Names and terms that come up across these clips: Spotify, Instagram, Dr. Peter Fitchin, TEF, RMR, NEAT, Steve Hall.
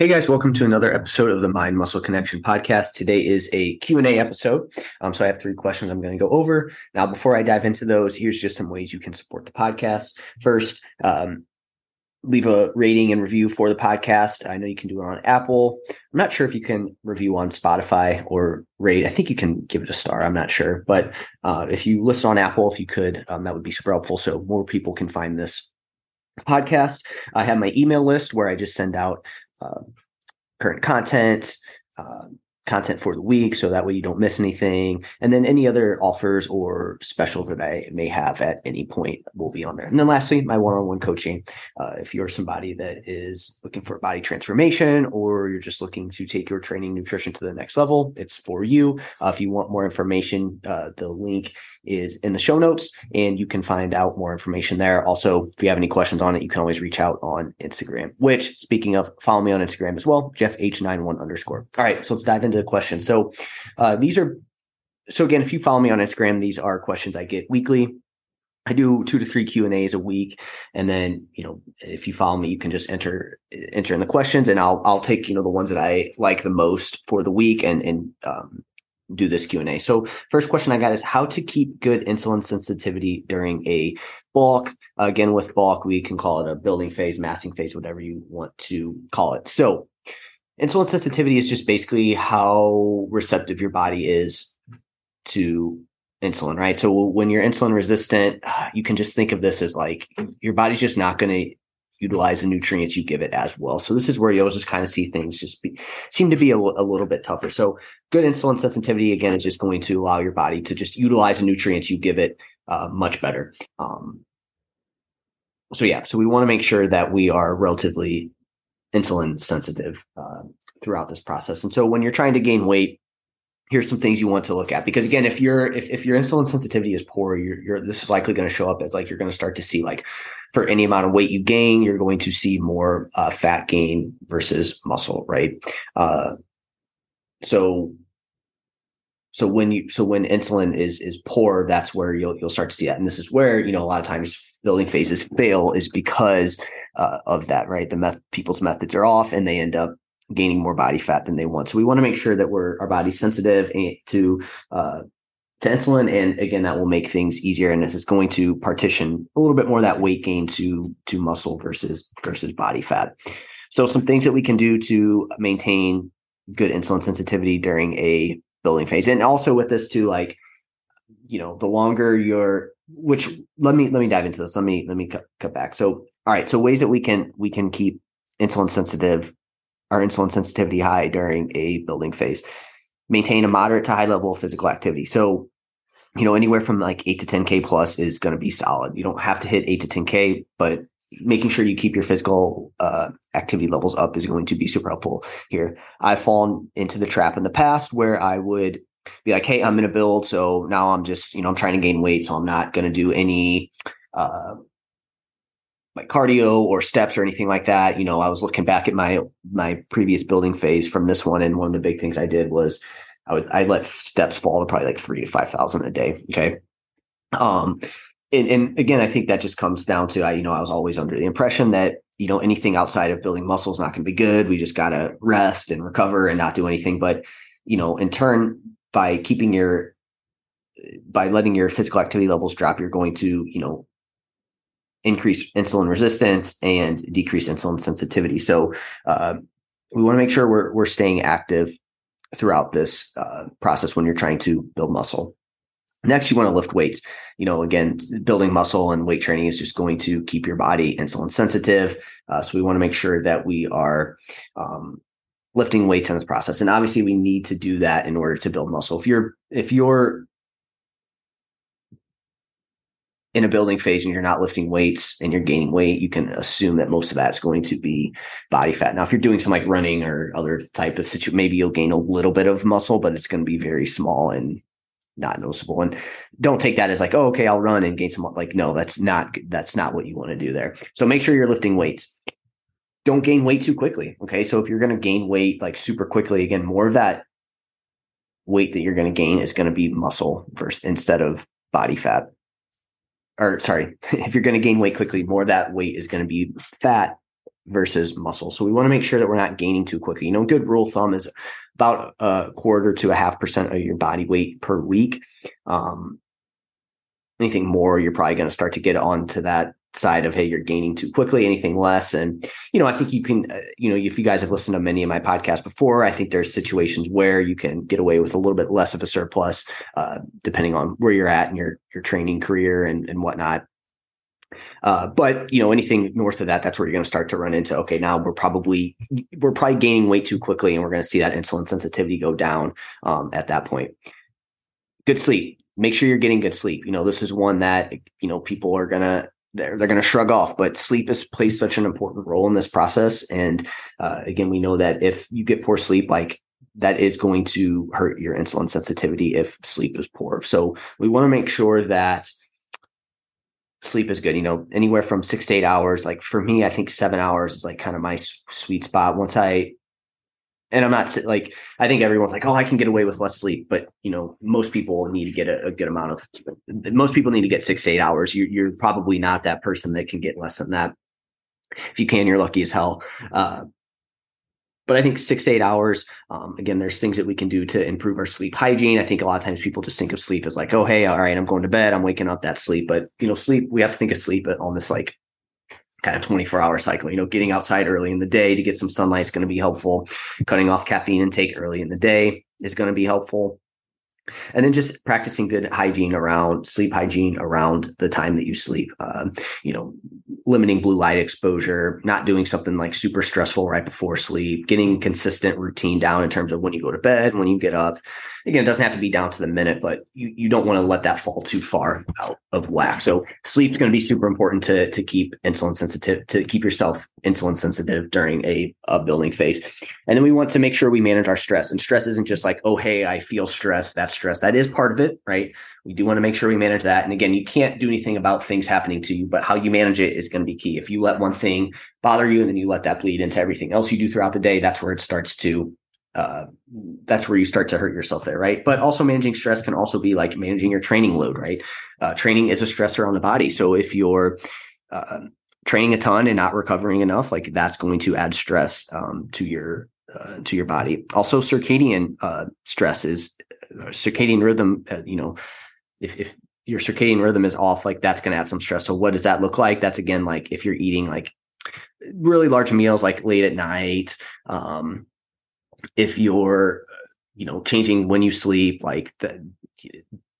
Hey guys, welcome to another episode of the Mind Muscle Connection podcast. Today is a Q&A episode. So I have three questions I'm going to go over. Now, before I dive into those, here's just some ways you can support the podcast. First, leave a rating and review for the podcast. I know you can do it on Apple. I'm not sure if you can review on Spotify or rate. I think you can give it a star. I'm not sure. But if you listen on Apple, if you could, that would be super helpful so more people can find this podcast. I have my email list where I just send out current content, content for the week. So that way you don't miss anything. And then any other offers or specials that I may have at any point will be on there. And then lastly, my one-on-one coaching. If you're somebody that is looking for body transformation, or you're just looking to take your training nutrition to the next level, it's for you. If you want more information, the link is in the show notes and you can find out more information there. Also, if you have any questions on it, you can always reach out on Instagram, which, speaking of, follow me on Instagram as well, JeffH91_. All right. So let's dive into the question. So again, if you follow me on Instagram, these are questions I get weekly. I do 2 to 3 Q&As a week. And then, if you follow me, you can just enter in the questions, and I'll take, the ones that I like the most for the week and do this Q&A. So first question I got is how to keep good insulin sensitivity during a bulk. Again, with bulk, we can call it a building phase, massing phase, whatever you want to call it. So insulin sensitivity is just basically how receptive your body is to insulin, right? So when you're insulin resistant, you can just think of this as like your body's just not going to utilize the nutrients you give it as well. So this is where you'll just kind of see things just seem to be a little bit tougher. So good insulin sensitivity, again, is just going to allow your body to just utilize the nutrients you give it much better. So we want to make sure that we are relatively insulin sensitive throughout this process. And so when you're trying to gain weight, here's some things you want to look at, because again, if your insulin sensitivity is poor, this is likely going to show up as like, you're going to start to see, like, for any amount of weight you gain, you're going to see more fat gain versus muscle, right? So when insulin is poor, that's where you'll start to see that. And this is where, a lot of times building phases fail, is because of that, right? People's methods are off and they end up gaining more body fat than they want. So we want to make sure that our body's sensitive to insulin. And again, that will make things easier. And this is going to partition a little bit more of that weight gain to muscle versus body fat. So some things that we can do to maintain good insulin sensitivity during a building phase. And also with this too, the longer let me dive into this. Let me cut back. So, all right. So ways that we can keep insulin sensitivity high during a building phase. Maintain a moderate to high level of physical activity. So, anywhere from like 8 to 10K plus is going to be solid. You don't have to hit 8 to 10K, but making sure you keep your physical activity levels up is going to be super helpful here. I've fallen into the trap in the past where I would be like, hey, I'm going to build. So now I'm just, I'm trying to gain weight. So I'm not going to do any like cardio or steps or anything like that. I was looking back at my previous building phase from this one. And one of the big things I did was I let steps fall to probably like 3,000 to 5,000 a day. Okay. And again, I think that just comes down to, I was always under the impression that, anything outside of building muscle is not going to be good. We just got to rest and recover and not do anything. But, in turn, by keeping by letting your physical activity levels drop, you're going to, increase insulin resistance and decrease insulin sensitivity. So we want to make sure we're staying active throughout this process when you're trying to build muscle. Next, you want to lift weights. Again, building muscle and weight training is just going to keep your body insulin sensitive. So we want to make sure that we are lifting weights in this process. And obviously we need to do that in order to build muscle. If you're in a building phase and you're not lifting weights and you're gaining weight, you can assume that most of that's going to be body fat. Now, if you're doing something like running or other type of situation, maybe you'll gain a little bit of muscle, but it's going to be very small and not noticeable. And don't take that as like, oh, okay, I'll run and gain some. Like, no, that's not what you want to do there. So make sure you're lifting weights. Don't gain weight too quickly. Okay. So if you're going to gain weight like super quickly, again, more of that weight that you're going to gain is going to be muscle versus instead of body fat. Or sorry, if you're going to gain weight quickly, more of that weight is going to be fat versus muscle. So we want to make sure that we're not gaining too quickly. You know, good rule of thumb is about 25% to 30% of your body weight per week. Anything more, you're probably going to start to get onto that side of, hey, you're gaining too quickly, anything less. And, you know, I think you can, if you guys have listened to many of my podcasts before, I think there's situations where you can get away with a little bit less of a surplus, depending on where you're at in your training career and whatnot. But, you know, anything north of that, that's where you're going to start to run into, okay, now we're probably gaining weight too quickly. And we're going to see that insulin sensitivity go down at that point. Good sleep. Make sure you're getting good sleep. You know, this is one that, you know, people are going to, they're going to shrug off, but sleep has played such an important role in this process. And again, we know that if you get poor sleep, like that is going to hurt your insulin sensitivity if sleep is poor. So we want to make sure that sleep is good, you know, anywhere from 6 to 8 hours. Like for me, I think 7 hours is like kind of my sweet spot. I think everyone's like, oh, I can get away with less sleep. But, you know, most people need to get a good amount of, most people need to get 6 to 8 hours. You're probably not that person that can get less than that. If you can, you're lucky as hell. But I think 6 to 8 hours, again, there's things that we can do to improve our sleep hygiene. I think a lot of times people just think of sleep as like, oh, hey, all right, I'm going to bed, I'm waking up, that's sleep. But, you know, sleep, we have to think of sleep on this like kind of 24-hour cycle. You know, getting outside early in the day to get some sunlight is going to be helpful. Cutting off caffeine intake early in the day is going to be helpful. And then just practicing good hygiene around sleep hygiene around the time that you sleep. You know, limiting blue light exposure, not doing something like super stressful right before sleep, getting consistent routine down in terms of when you go to bed, when you get up. Again, it doesn't have to be down to the minute, but you don't want to let that fall too far out of whack. So sleep's going to be super important to keep insulin sensitive, to keep yourself insulin sensitive during a building phase. And then we want to make sure we manage our stress. And stress isn't just like, oh, hey, I feel stressed. That's stress. That is part of it, right? We do want to make sure we manage that. And again, you can't do anything about things happening to you, but how you manage it is going to be key. If you let one thing bother you and then you let that bleed into everything else you do throughout the day, that's where it starts to that's where you start to hurt yourself there, right? But also managing stress can also be like managing your training load, right? Training is a stressor on the body. So if you're training a ton and not recovering enough, like that's going to add stress to your body. Also circadian stress is circadian rhythm. If your circadian rhythm is off, like that's going to add some stress. So what does that look like? That's again, like if you're eating like really large meals, like late at night, if you're, changing when you sleep, like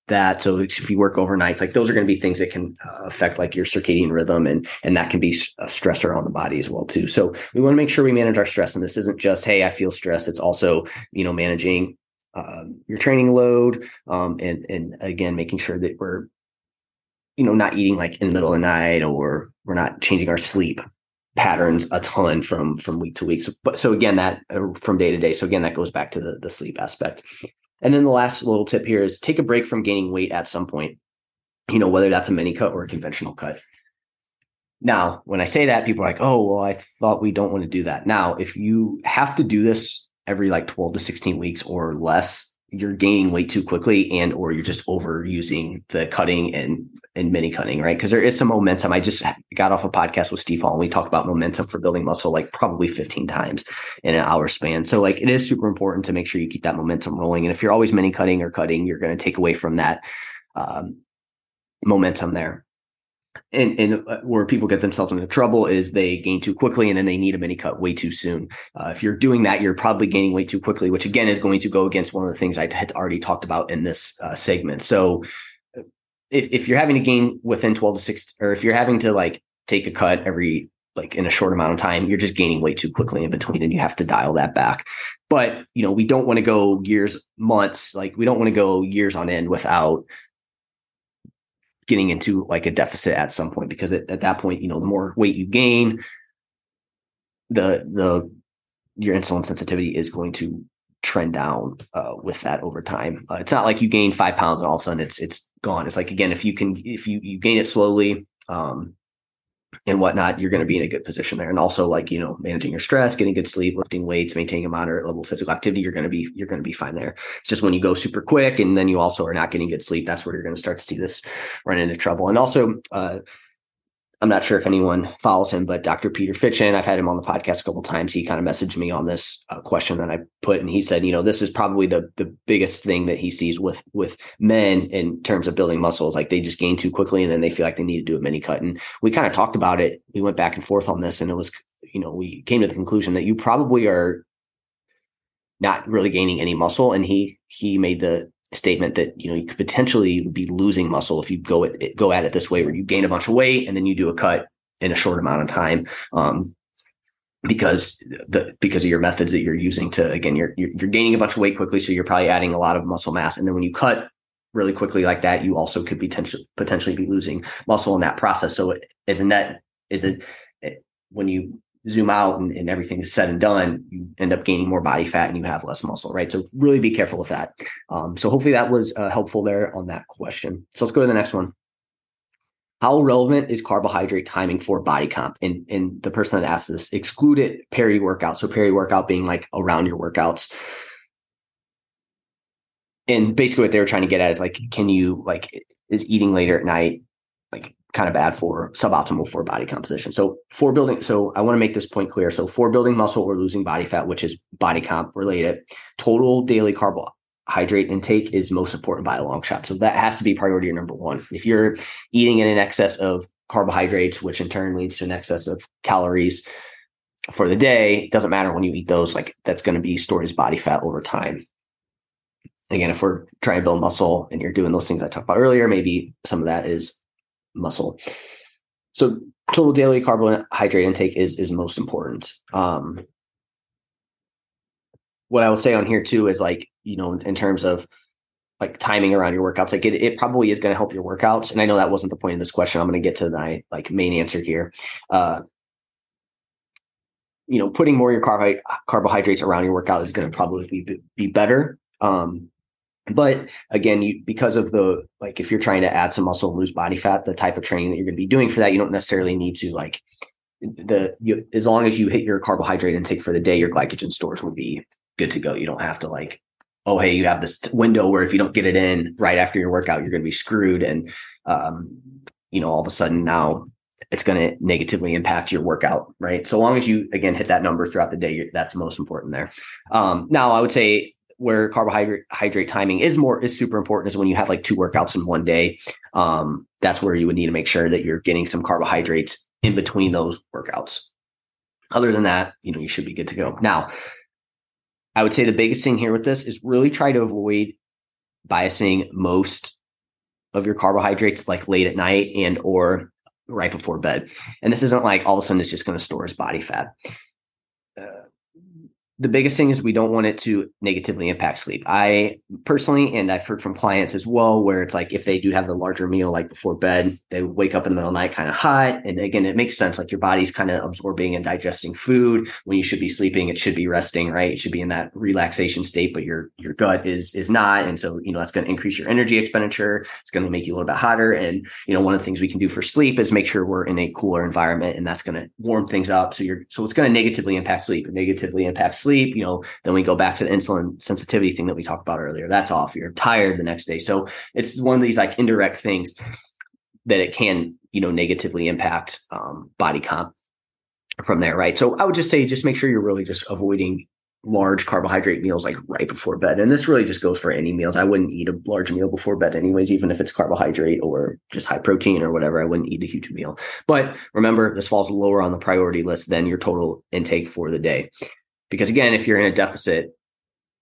that. So if you work overnights, like those are going to be things that can affect like your circadian rhythm, and that can be a stressor on the body as well too. So we want to make sure we manage our stress. And this isn't just, hey, I feel stressed. It's also, managing your training load. And again, making sure that we're, not eating like in the middle of the night, or we're not changing our sleep patterns a ton from week to week. So again, that from day to day. So again, that goes back to the sleep aspect. And then the last little tip here is take a break from gaining weight at some point, whether that's a mini cut or a conventional cut. Now, when I say that, people are like, oh, well, I thought we don't want to do that. Now, if you have to do this every like 12 to 16 weeks or less, you're gaining weight too quickly or you're just overusing the cutting and mini cutting, right? Because there is some momentum. I just got off a podcast with Steve Hall and we talked about momentum for building muscle like probably 15 times in an hour span. So like it is super important to make sure you keep that momentum rolling. And if you're always mini cutting or cutting, you're going to take away from that momentum there. And where people get themselves into trouble is they gain too quickly and then they need a mini cut way too soon. If you're doing that, you're probably gaining weight too quickly, which again is going to go against one of the things I had already talked about in this segment. So if you're having to gain within 12 to 6, or if you're having to like take a cut every like in a short amount of time, you're just gaining weight too quickly in between and you have to dial that back. But, we don't want to go years, months, like we don't want to go years on end without getting into like a deficit at some point, because at that point, you know, the more weight you gain, your insulin sensitivity is going to trend down with that over time. It's not like you gain 5 pounds and all of a sudden it's gone. It's like, again, if you gain it slowly and whatnot, you're going to be in a good position there. And also, like, you know, managing your stress, getting good sleep, lifting weights, maintaining a moderate level of physical activity, you're going to be fine there. It's just when you go super quick and then you also are not getting good sleep, that's where you're going to start to see this run into trouble. And also, I'm not sure if anyone follows him, but Dr. Peter Fitchin, I've had him on the podcast a couple of times. He kind of messaged me on this question that I put, and he said, you know, this is probably the biggest thing that he sees with men in terms of building muscles. Like, they just gain too quickly and then they feel like they need to do a mini cut. And we kind of talked about it. We went back and forth on this, and it was, you know, we came to the conclusion that you probably are not really gaining any muscle. And he made the statement that, you know, you could potentially be losing muscle if you go at it this way, where you gain a bunch of weight and then you do a cut in a short amount of time, because of your methods that you're using to, again, you're gaining a bunch of weight quickly, so you're probably adding a lot of muscle mass, and then when you cut really quickly like that, you also could potentially be losing muscle in that process. So it is a net, when you zoom out and everything is said and done, you end up gaining more body fat and you have less muscle, right? So really be careful with that. So hopefully that was helpful there on that question. So let's go to the next one. How relevant is carbohydrate timing for body comp? And the person that asked this excluded peri-workout. So peri-workout being like around your workouts. And basically what they were trying to get at is like, is eating later at night like kind of bad for suboptimal for body composition? So I want to make this point clear. So for building muscle or losing body fat, which is body comp related, total daily carbohydrate intake is most important by a long shot. So that has to be priority number one. If you're eating in an excess of carbohydrates, which in turn leads to an excess of calories for the day, it doesn't matter when you eat those, like that's going to be stored as body fat over time. Again, if we're trying to build muscle and you're doing those things I talked about earlier, maybe some of that is muscle. So total daily carbohydrate intake is most important. What I will say on here too is, like, you know, in terms of like timing around your workouts, like it probably is going to help your workouts. And I know that wasn't the point of this question. I'm going to get to my like main answer here. You know, putting more of your carbohydrates around your workout is going to probably be better. But again, because of the, like, if you're trying to add some muscle and lose body fat, the type of training that you're going to be doing for that, you don't necessarily need to as long as you hit your carbohydrate intake for the day, your glycogen stores will be good to go. You don't have to like, oh, hey, you have this window where if you don't get it in right after your workout, you're going to be screwed. And, you know, all of a sudden now it's going to negatively impact your workout, right? So long as you, again, hit that number throughout the day, that's most important there. Now I would say, where carbohydrate timing is super important is when you have like two workouts in one day. That's where you would need to make sure that you're getting some carbohydrates in between those workouts. Other than that, you know, you should be good to go. Now, I would say the biggest thing here with this is really try to avoid biasing most of your carbohydrates like late at night and or right before bed. And this isn't like all of a sudden it's just going to store as body fat. The biggest thing is we don't want it to negatively impact sleep. I personally, and I've heard from clients as well, where it's like if they do have the larger meal like before bed, they wake up in the middle of the night kind of hot. And again, it makes sense. Like your body's kind of absorbing and digesting food when you should be sleeping. It should be resting, right? It should be in that relaxation state, but your gut is not. And so, you know, that's going to increase your energy expenditure. It's going to make you a little bit hotter. And, you know, one of the things we can do for sleep is make sure we're in a cooler environment, and that's going to warm things up. So it's going to negatively impact sleep. It negatively impacts sleep, you know, then we go back to the insulin sensitivity thing that we talked about earlier. That's off. You're tired the next day. So it's one of these like indirect things that it can, you know, negatively impact body comp from there, right? So I would just say, just make sure you're really just avoiding large carbohydrate meals like right before bed. And this really just goes for any meals. I wouldn't eat a large meal before bed anyways, even if it's carbohydrate or just high protein or whatever. I wouldn't eat a huge meal. But remember, this falls lower on the priority list than your total intake for the day. Because again, if you're in a deficit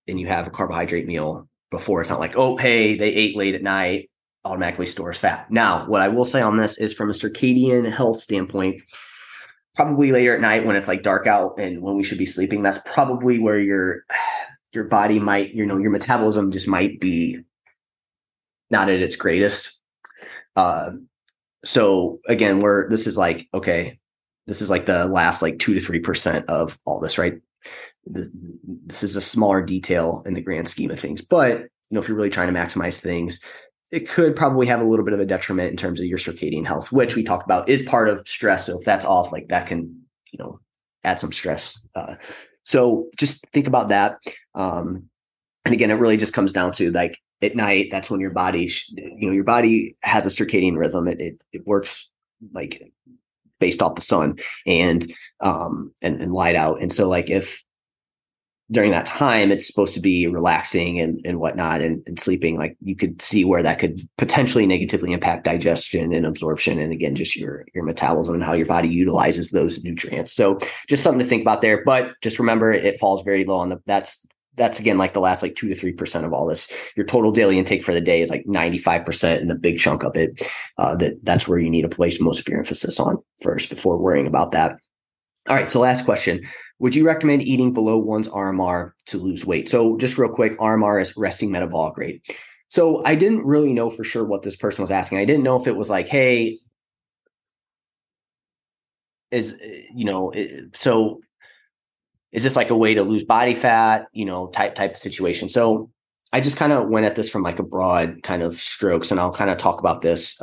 and you have a carbohydrate meal before, it's not like, oh, hey, they ate late at night, automatically stores fat. Now, what I will say on this is from a circadian health standpoint, probably later at night when it's like dark out and when we should be sleeping, that's probably where your body might, you know, your metabolism just might be not at its greatest. So again, this is like the last like 2 to 3% of all this, right? This is a smaller detail in the grand scheme of things, but if you're really trying to maximize things, it could probably have a little bit of a detriment in terms of your circadian health, which we talked about is part of stress. So if that's off, like that can, add some stress. So just think about that. And again, it really just comes down to like at night, that's when your body, your body has a circadian rhythm. It works like based off the sun and light out. And so like if during that time it's supposed to be relaxing and whatnot and sleeping, like you could see where that could potentially negatively impact digestion and absorption. And again, just your metabolism and how your body utilizes those nutrients. So just something to think about there, but just remember it falls very low on that's again, like the last like 2 to 3% of all this. Your total daily intake for the day is like 95%, and the big chunk of it, that's where you need to place most of your emphasis on first before worrying about that. All right. So last question, would you recommend eating below one's RMR to lose weight? So just real quick, RMR is resting metabolic rate. So I didn't really know for sure what this person was asking. I didn't know if it was like, hey, is this like a way to lose body fat, type of situation? So I just kind of went at this from like a broad kind of strokes, and I'll kind of talk about this.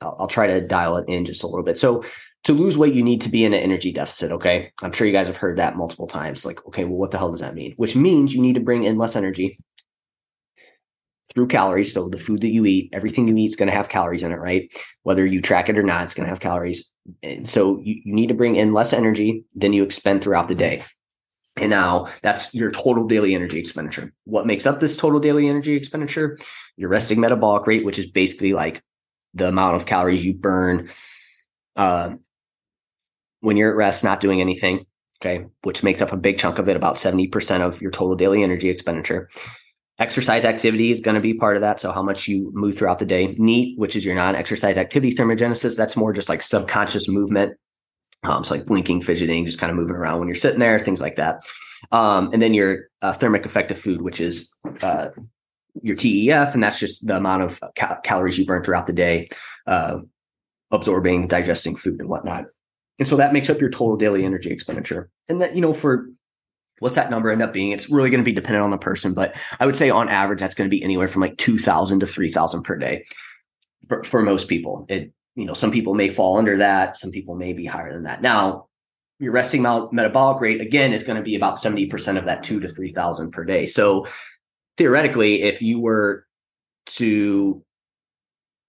I'll try to dial it in just a little bit. So to lose weight, you need to be in an energy deficit. Okay. I'm sure you guys have heard that multiple times. Like, okay, well, what the hell does that mean? Which means you need to bring in less energy through calories. So the food that you eat, everything you eat is going to have calories in it, right? Whether you track it or not, it's going to have calories. And so you need to bring in less energy than you expend throughout the day. And now that's your total daily energy expenditure. What makes up this total daily energy expenditure? Your resting metabolic rate, which is basically like the amount of calories you burn when you're at rest, not doing anything, okay, which makes up a big chunk of it, about 70% of your total daily energy expenditure. Exercise activity is going to be part of that. So how much you move throughout the day. NEAT, which is your non-exercise activity thermogenesis, that's more just like subconscious movement. So like blinking, fidgeting, just kind of moving around when you're sitting there, things like that. And then your thermic effect of food, which is your TEF, and that's just the amount of calories you burn throughout the day, absorbing, digesting food and whatnot. And so that makes up your total daily energy expenditure. And that, for what's that number end up being? It's really going to be dependent on the person, but I would say on average, that's going to be anywhere from like 2,000 to 3,000 per day for most people. Some people may fall under that. Some people may be higher than that. Now, your resting metabolic rate, again, is going to be about 70% of that 2,000 to 3,000 per day. So theoretically, if you were to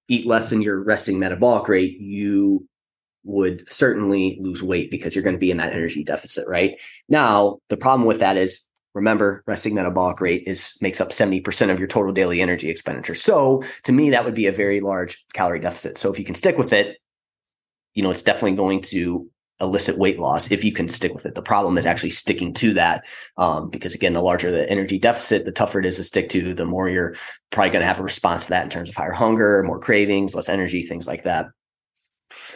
eat less than your resting metabolic rate, you would certainly lose weight because you're going to be in that energy deficit, right? Now, the problem with that is, remember, resting metabolic rate makes up 70% of your total daily energy expenditure. So to me, that would be a very large calorie deficit. So if you can stick with it, it's definitely going to elicit weight loss if you can stick with it. The problem is actually sticking to that because, again, the larger the energy deficit, the tougher it is to stick to, the more you're probably going to have a response to that in terms of higher hunger, more cravings, less energy, things like that.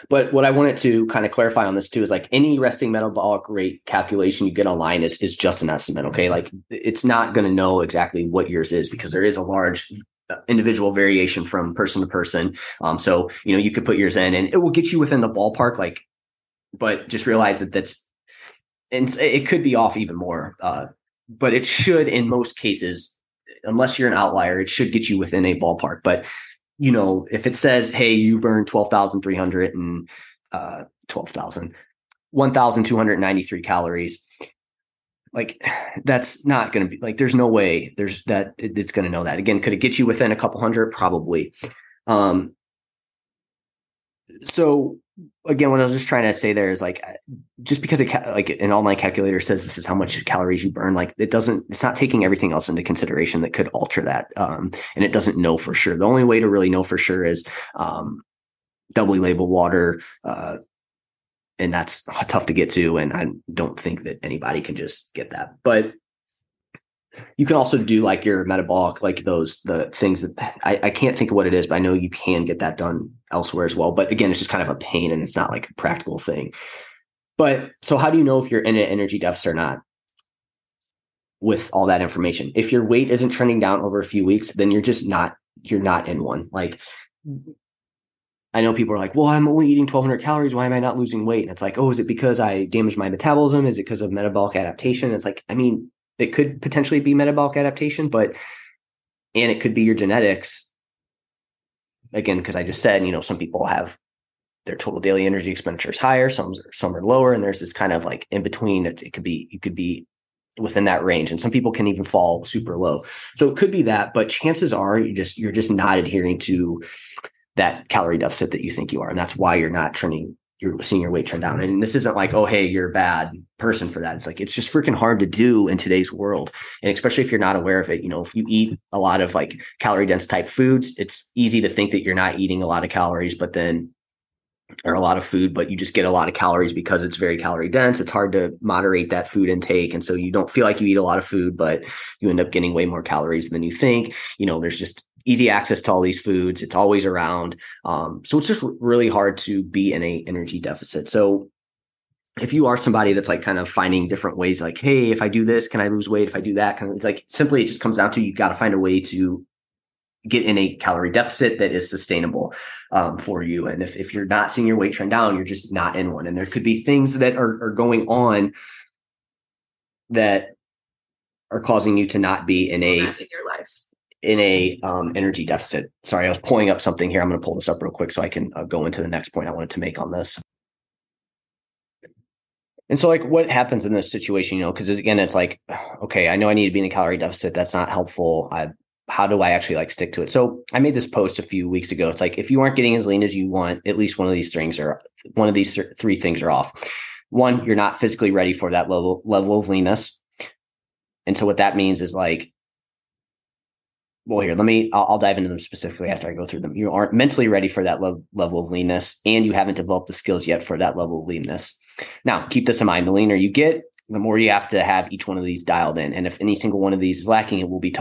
But what I wanted to kind of clarify on this too is like any resting metabolic rate calculation you get online is just an estimate, okay? Like it's not going to know exactly what yours is because there is a large individual variation from person to person. So, you could put yours in and it will get you within the ballpark, like, but just realize and it could be off even more, but it should in most cases, unless you're an outlier, it should get you within a ballpark. But if it says, hey, you burn 1,293 calories, like that's not going to be like, there's no way it's going to know that. Again, could it get you within a couple hundred? Probably. So again, what I was just trying to say there is like, just because like an online calculator says this is how much calories you burn, like it's not taking everything else into consideration that could alter that. And it doesn't know for sure. The only way to really know for sure is doubly labeled water. And that's tough to get to. And I don't think that anybody can just get that. But you can also do like your metabolic, like the things that I can't think of what it is, but I know you can get that done elsewhere as well. But again, it's just kind of a pain and it's not like a practical thing. But so how do you know if you're in an energy deficit or not with all that information? If your weight isn't trending down over a few weeks, then you're not in one. Like I know people are like, well, I'm only eating 1,200 calories. Why am I not losing weight? And it's like, oh, is it because I damaged my metabolism? Is it because of metabolic adaptation? And it's like, I mean, it could potentially be metabolic adaptation, but, and it could be your genetics. Again, because I just said, you know, some people have their total daily energy expenditures higher, some are lower. And there's this kind of like in between, it could be within that range. And some people can even fall super low. So it could be that, but chances are you're just not adhering to that calorie deficit that you think you are. And that's why you're not trending, you're seeing your weight trend down. And this isn't like, oh, hey, you're a bad person for that. It's like, it's just freaking hard to do in today's world. And especially if you're not aware of it, you know, if you eat a lot of like calorie dense type foods, it's easy to think that you're not eating a lot of calories, but then, or a lot of food, but you just get a lot of calories because it's very calorie dense. It's hard to moderate that food intake. And so you don't feel like you eat a lot of food, but you end up getting way more calories than you think. You know, there's just easy access to all these foods. It's always around. So it's just really hard to be in an energy deficit. So if you are somebody that's like kind of finding different ways, like, hey, if I do this, can I lose weight? If I do that, kind of like, simply it just comes down to, you got to find a way to get in a calorie deficit that is sustainable for you. And if you're not seeing your weight trend down, you're just not in one. And there could be things that are going on that are causing you to not be in a energy deficit. Sorry, I was pulling up something here. I'm going to pull this up real quick so I can go into the next point I wanted to make on this. And so like what happens in this situation, you know, because again, it's like, okay, I know I need to be in a calorie deficit. That's not helpful. How do I actually like stick to it? So I made this post a few weeks ago. It's like, if you aren't getting as lean as you want, at least one of these three things are off. One, you're not physically ready for that level of leanness. And so what that means is like, well, here, I'll dive into them specifically after I go through them. You aren't mentally ready for that level of leanness, and you haven't developed the skills yet for that level of leanness. Now keep this in mind, the leaner you get, the more you have to have each one of these dialed in. And if any single one of these is lacking, it will be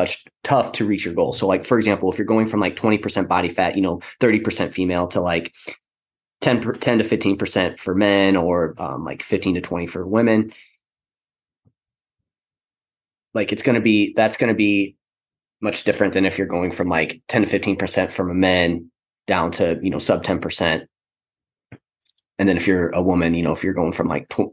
tough to reach your goal. So like, for example, if you're going from like 20% body fat, you know, 30% female to like 10 to 15% for men, or like 15 to 20 for women, like that's going to be much different than if you're going from like 10 to 15% from a men down to, you know, sub 10%. And then if you're a woman, you know, if you're going from like 20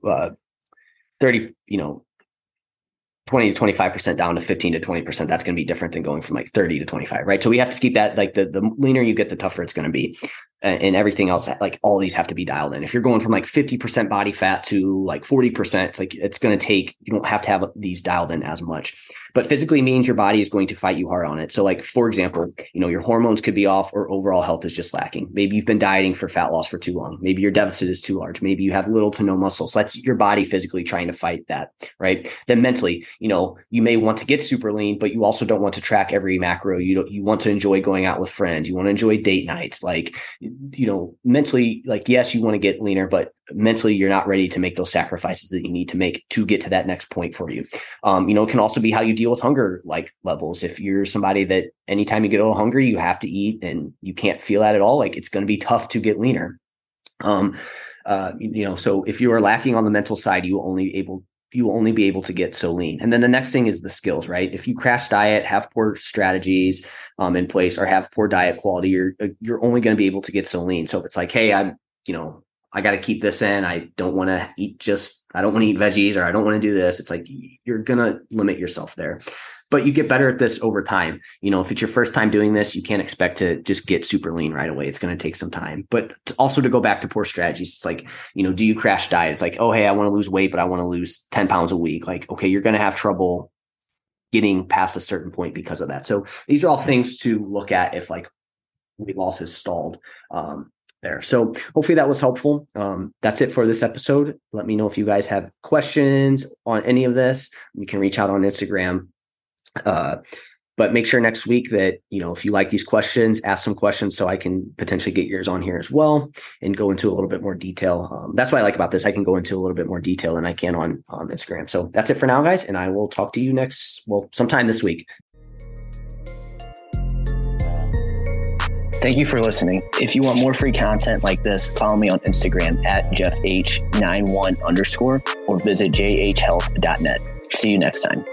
to 25% down to 15 to 20%, that's going to be different than going from like 30 to 25, right? So we have to keep that, like the leaner you get, the tougher it's going to be. And everything else, like all these have to be dialed in. If you're going from like 50% body fat to like 40%, it's like, it's going to take, you don't have to have these dialed in as much, but physically means your body is going to fight you hard on it. So like, for example, you know, your hormones could be off, or overall health is just lacking. Maybe you've been dieting for fat loss for too long. Maybe your deficit is too large. Maybe you have little to no muscle. So that's your body physically trying to fight that, right? Then mentally, you know, you may want to get super lean, but you also don't want to track every macro. You want to enjoy going out with friends. You want to enjoy date nights. Like, you know, mentally, like, yes, you want to get leaner, but mentally you're not ready to make those sacrifices that you need to make to get to that next point for you. You know, it can also be how you deal with hunger, like levels. If you're somebody that anytime you get a little hungry, you have to eat and you can't feel that at all, like it's going to be tough to get leaner. You know, so if you are lacking on the mental side, you will only be able to get so lean. And then the next thing is the skills, right? If you crash diet, have poor strategies in place, or have poor diet quality, you're only going to be able to get so lean. So if it's like, hey, I got to keep this in. I don't want to eat veggies, or I don't want to do this. It's like, you're going to limit yourself there, but you get better at this over time. You know, if it's your first time doing this, you can't expect to just get super lean right away. It's going to take some time. But also to go back to poor strategies, it's like, you know, do you crash diet? It's like, oh, hey, I want to lose weight, but I want to lose 10 pounds a week. Like, okay, you're going to have trouble getting past a certain point because of that. So these are all things to look at if like weight loss is stalled. There. So hopefully that was helpful. That's it for this episode. Let me know if you guys have questions on any of this. You can reach out on Instagram. But make sure next week that, you know, if you like these questions, ask some questions so I can potentially get yours on here as well and go into a little bit more detail. That's what I like about this. I can go into a little bit more detail than I can on Instagram. So that's it for now, guys. And I will talk to you sometime this week. Thank you for listening. If you want more free content like this, follow me on Instagram at JeffH91_ or visit jhhealth.net. See you next time.